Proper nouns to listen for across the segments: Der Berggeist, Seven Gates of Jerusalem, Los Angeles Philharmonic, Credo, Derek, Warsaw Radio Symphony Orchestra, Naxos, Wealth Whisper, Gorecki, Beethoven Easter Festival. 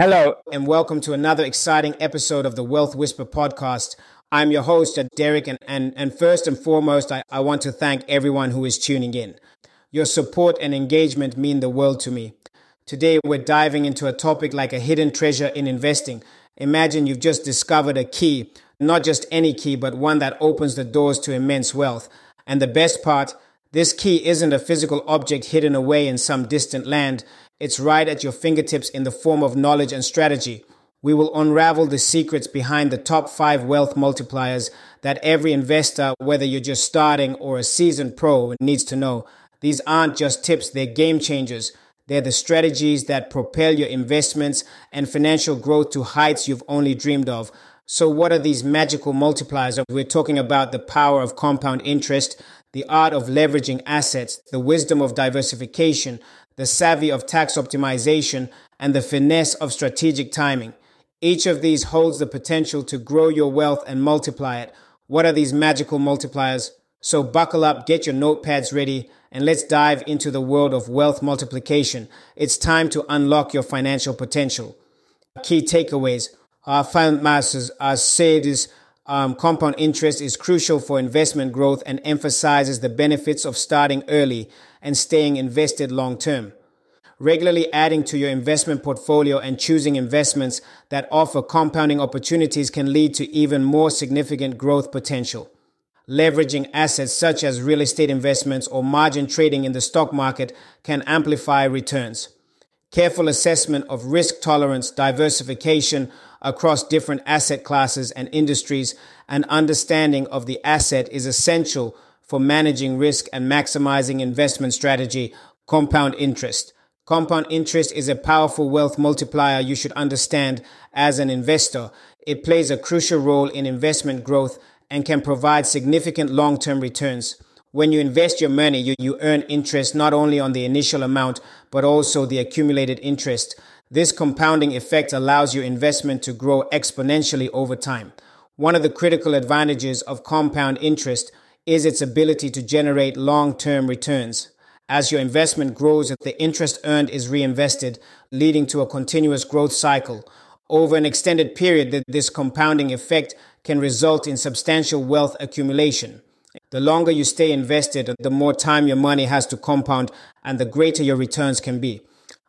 Hello, and welcome to another exciting episode of the Wealth Whisper podcast. I'm your host, Derek, and first and foremost, I want to thank everyone who is tuning in. Your support and engagement mean the world to me. Today, we're diving into a topic like a hidden treasure in investing. Imagine you've just discovered a key, not just any key, but one that opens the doors to immense wealth. And the best part, this key isn't a physical object hidden away in some distant land. It's right at your fingertips in the form of knowledge and strategy. We will unravel the secrets behind the top 5 wealth multipliers that every investor, whether you're just starting or a seasoned pro, needs to know. These aren't just tips, they're game changers. They're the strategies that propel your investments and financial growth to heights you've only dreamed of. So what are these magical multipliers? We're talking about the power of compound interest, the art of leveraging assets, the wisdom of diversification, the savvy of tax optimization, and the finesse of strategic timing. Each of these holds the potential to grow your wealth and multiply it. What are these magical multipliers? So buckle up, get your notepads ready, and let's dive into the world of wealth multiplication. It's time to unlock your financial potential. Key takeaways. Our fund masters said is compound interest is crucial for investment growth and emphasizes the benefits of starting early and staying invested long term. Regularly adding to your investment portfolio and choosing investments that offer compounding opportunities can lead to even more significant growth potential. Leveraging assets such as real estate investments or margin trading in the stock market can amplify returns. Careful assessment of risk tolerance, diversification across different asset classes and industries, and understanding of the asset is essential for managing risk and maximizing investment strategy. Compound interest. Compound interest is a powerful wealth multiplier you should understand as an investor. It plays a crucial role in investment growth and can provide significant long-term returns. When you invest your money, you earn interest not only on the initial amount, but also the accumulated interest. This compounding effect allows your investment to grow exponentially over time. One of the critical advantages of compound interest is its ability to generate long-term returns. As your investment grows, the interest earned is reinvested, leading to a continuous growth cycle. Over an extended period, this compounding effect can result in substantial wealth accumulation. The longer you stay invested, the more time your money has to compound and the greater your returns can be.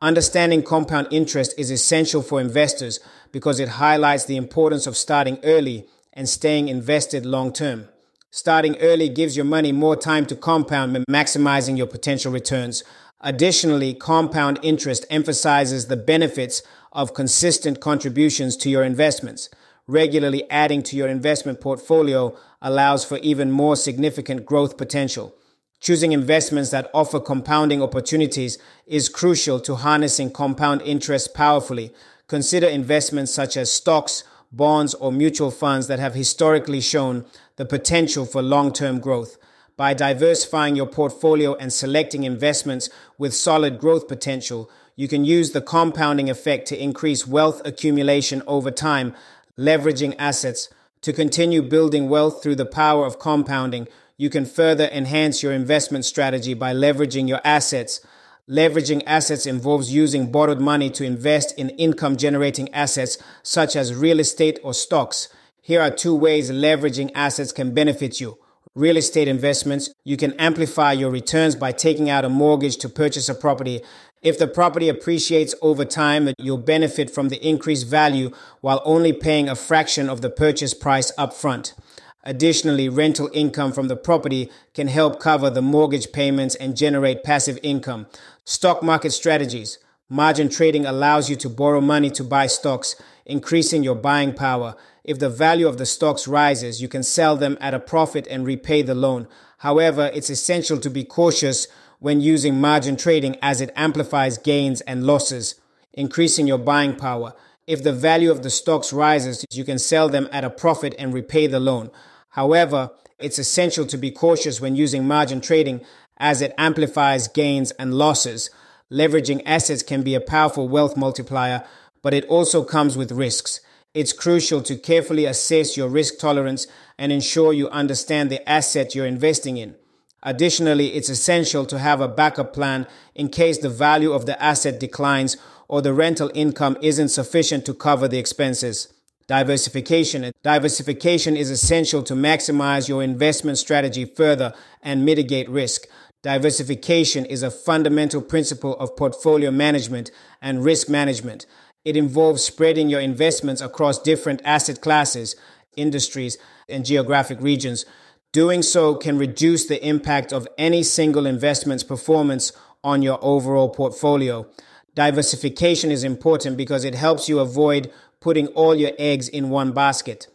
Understanding compound interest is essential for investors because it highlights the importance of starting early and staying invested long term. Starting early gives your money more time to compound, maximizing your potential returns. Additionally, compound interest emphasizes the benefits of consistent contributions to your investments. Regularly adding to your investment portfolio allows for even more significant growth potential. Choosing investments that offer compounding opportunities is crucial to harnessing compound interest powerfully. Consider investments such as stocks, bonds, or mutual funds that have historically shown the potential for long-term growth. By diversifying your portfolio and selecting investments with solid growth potential, you can use the compounding effect to increase wealth accumulation over time. Leveraging assets. To continue building wealth through the power of compounding, you can further enhance your investment strategy by leveraging your assets. Leveraging assets involves using borrowed money to invest in income-generating assets such as real estate or stocks. Here are 2 ways leveraging assets can benefit you. Real estate investments. You can amplify your returns by taking out a mortgage to purchase a property. If the property appreciates over time, you'll benefit from the increased value while only paying a fraction of the purchase price upfront. Additionally, rental income from the property can help cover the mortgage payments and generate passive income. Stock market strategies. Margin trading allows you to borrow money to buy stocks, increasing your buying power. If the value of the stocks rises, you can sell them at a profit and repay the loan. However, it's essential to be cautious when using margin trading as it amplifies gains and losses, increasing your buying power. If the value of the stocks rises, you can sell them at a profit and repay the loan. However, it's essential to be cautious when using margin trading as it amplifies gains and losses. Leveraging assets can be a powerful wealth multiplier, but it also comes with risks. It's crucial to carefully assess your risk tolerance and ensure you understand the asset you're investing in. Additionally, it's essential to have a backup plan in case the value of the asset declines or the rental income isn't sufficient to cover the expenses. Diversification is essential to maximize your investment strategy further and mitigate risk. Diversification is a fundamental principle of portfolio management and risk management. It involves spreading your investments across different asset classes, industries, and geographic regions. Doing so can reduce the impact of any single investment's performance on your overall portfolio. Diversification is important because it helps you avoid putting all your eggs in one basket.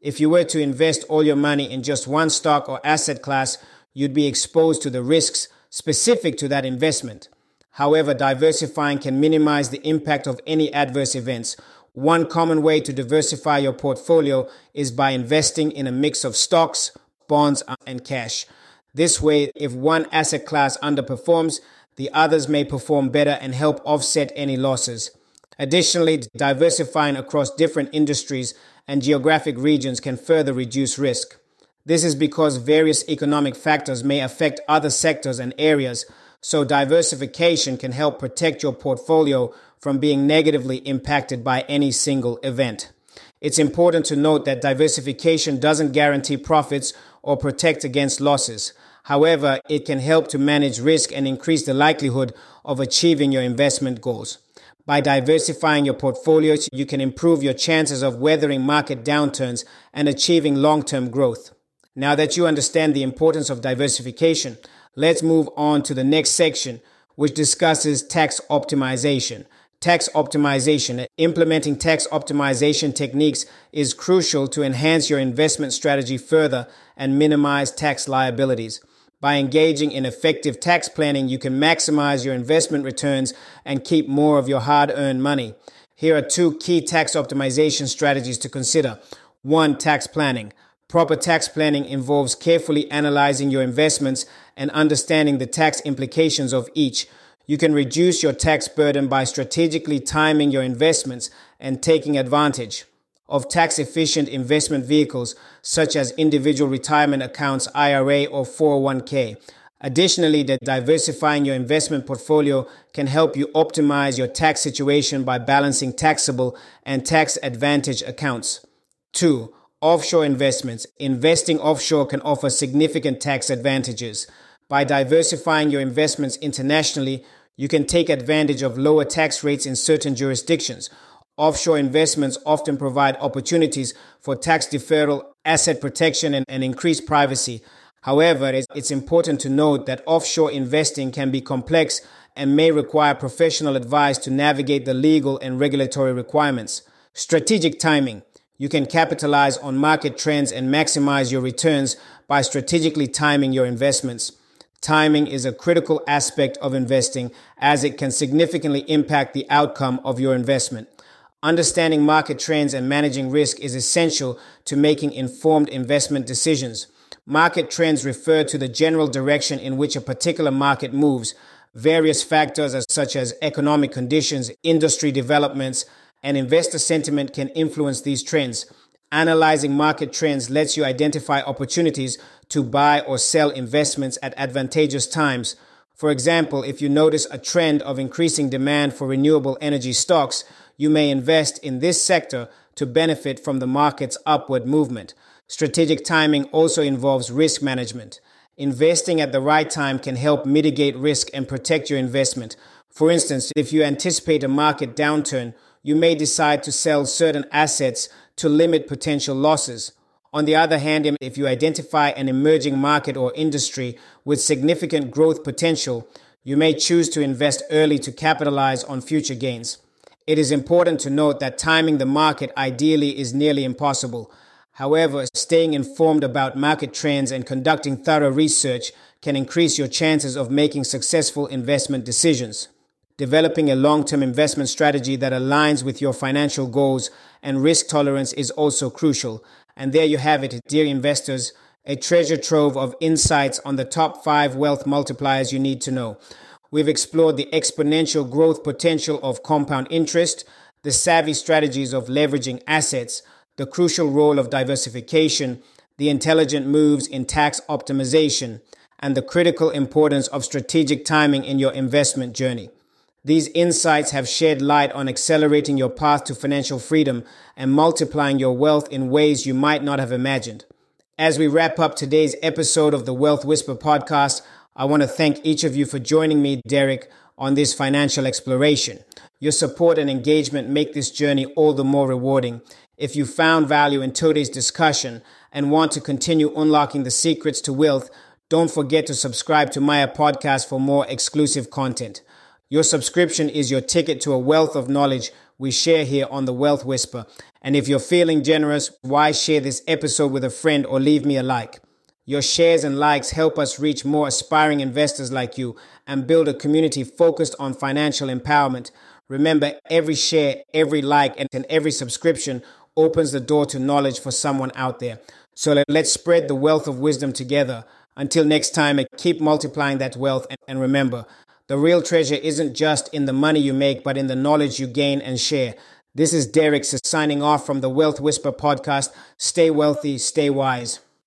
If you were to invest all your money in just one stock or asset class, you'd be exposed to the risks specific to that investment. However, diversifying can minimize the impact of any adverse events. One common way to diversify your portfolio is by investing in a mix of stocks, bonds, and cash. This way, if one asset class underperforms, the others may perform better and help offset any losses. Additionally, diversifying across different industries and geographic regions can further reduce risk. This is because various economic factors may affect other sectors and areas, so diversification can help protect your portfolio from being negatively impacted by any single event. It's important to note that diversification doesn't guarantee profits or protect against losses. However, it can help to manage risk and increase the likelihood of achieving your investment goals. By diversifying your portfolios, you can improve your chances of weathering market downturns and achieving long-term growth. Now that you understand the importance of diversification, let's move on to the next section, which discusses tax optimization. Implementing tax optimization techniques is crucial to enhance your investment strategy further and minimize tax liabilities. By engaging in effective tax planning, you can maximize your investment returns and keep more of your hard-earned money. Here are two key tax optimization strategies to consider. 1. Tax planning. Proper tax planning involves carefully analyzing your investments and understanding the tax implications of each. You can reduce your tax burden by strategically timing your investments and taking advantage of tax-efficient investment vehicles such as individual retirement accounts, IRA, or 401k. Additionally, diversifying your investment portfolio can help you optimize your tax situation by balancing taxable and tax-advantaged accounts. 2. Offshore investments. Investing offshore can offer significant tax advantages. By diversifying your investments internationally, you can take advantage of lower tax rates in certain jurisdictions. Offshore investments often provide opportunities for tax deferral, asset protection, and increased privacy. However, it's important to note that offshore investing can be complex and may require professional advice to navigate the legal and regulatory requirements. Strategic timing. You can capitalize on market trends and maximize your returns by strategically timing your investments. Timing is a critical aspect of investing, as it can significantly impact the outcome of your investment. Understanding market trends and managing risk is essential to making informed investment decisions. Market trends refer to the general direction in which a particular market moves. Various factors such as economic conditions, industry developments, and investor sentiment can influence these trends. Analyzing market trends lets you identify opportunities to buy or sell investments at advantageous times. For example, if you notice a trend of increasing demand for renewable energy stocks, you may invest in this sector to benefit from the market's upward movement. Strategic timing also involves risk management. Investing at the right time can help mitigate risk and protect your investment. For instance, if you anticipate a market downturn, you may decide to sell certain assets to limit potential losses. On the other hand, if you identify an emerging market or industry with significant growth potential, you may choose to invest early to capitalize on future gains. It is important to note that timing the market ideally is nearly impossible. However, staying informed about market trends and conducting thorough research can increase your chances of making successful investment decisions. Developing a long-term investment strategy that aligns with your financial goals and risk tolerance is also crucial. And there you have it, dear investors, a treasure trove of insights on the top 5 wealth multipliers you need to know. We've explored the exponential growth potential of compound interest, the savvy strategies of leveraging assets, the crucial role of diversification, the intelligent moves in tax optimization, and the critical importance of strategic timing in your investment journey. These insights have shed light on accelerating your path to financial freedom and multiplying your wealth in ways you might not have imagined. As we wrap up today's episode of the Wealth Whisper podcast, I want to thank each of you for joining me, Derek, on this financial exploration. Your support and engagement make this journey all the more rewarding. If you found value in today's discussion and want to continue unlocking the secrets to wealth, don't forget to subscribe to my podcast for more exclusive content. Your subscription is your ticket to a wealth of knowledge we share here on the Wealth Whisper. And if you're feeling generous, why share this episode with a friend or leave me a like? Your shares and likes help us reach more aspiring investors like you and build a community focused on financial empowerment. Remember, every share, every like, and every subscription opens the door to knowledge for someone out there. So let's spread the wealth of wisdom together. Until next time, keep multiplying that wealth, and remember, the real treasure isn't just in the money you make, but in the knowledge you gain and share. This is Derek signing off from the Wealth Whisper podcast. Stay wealthy, stay wise.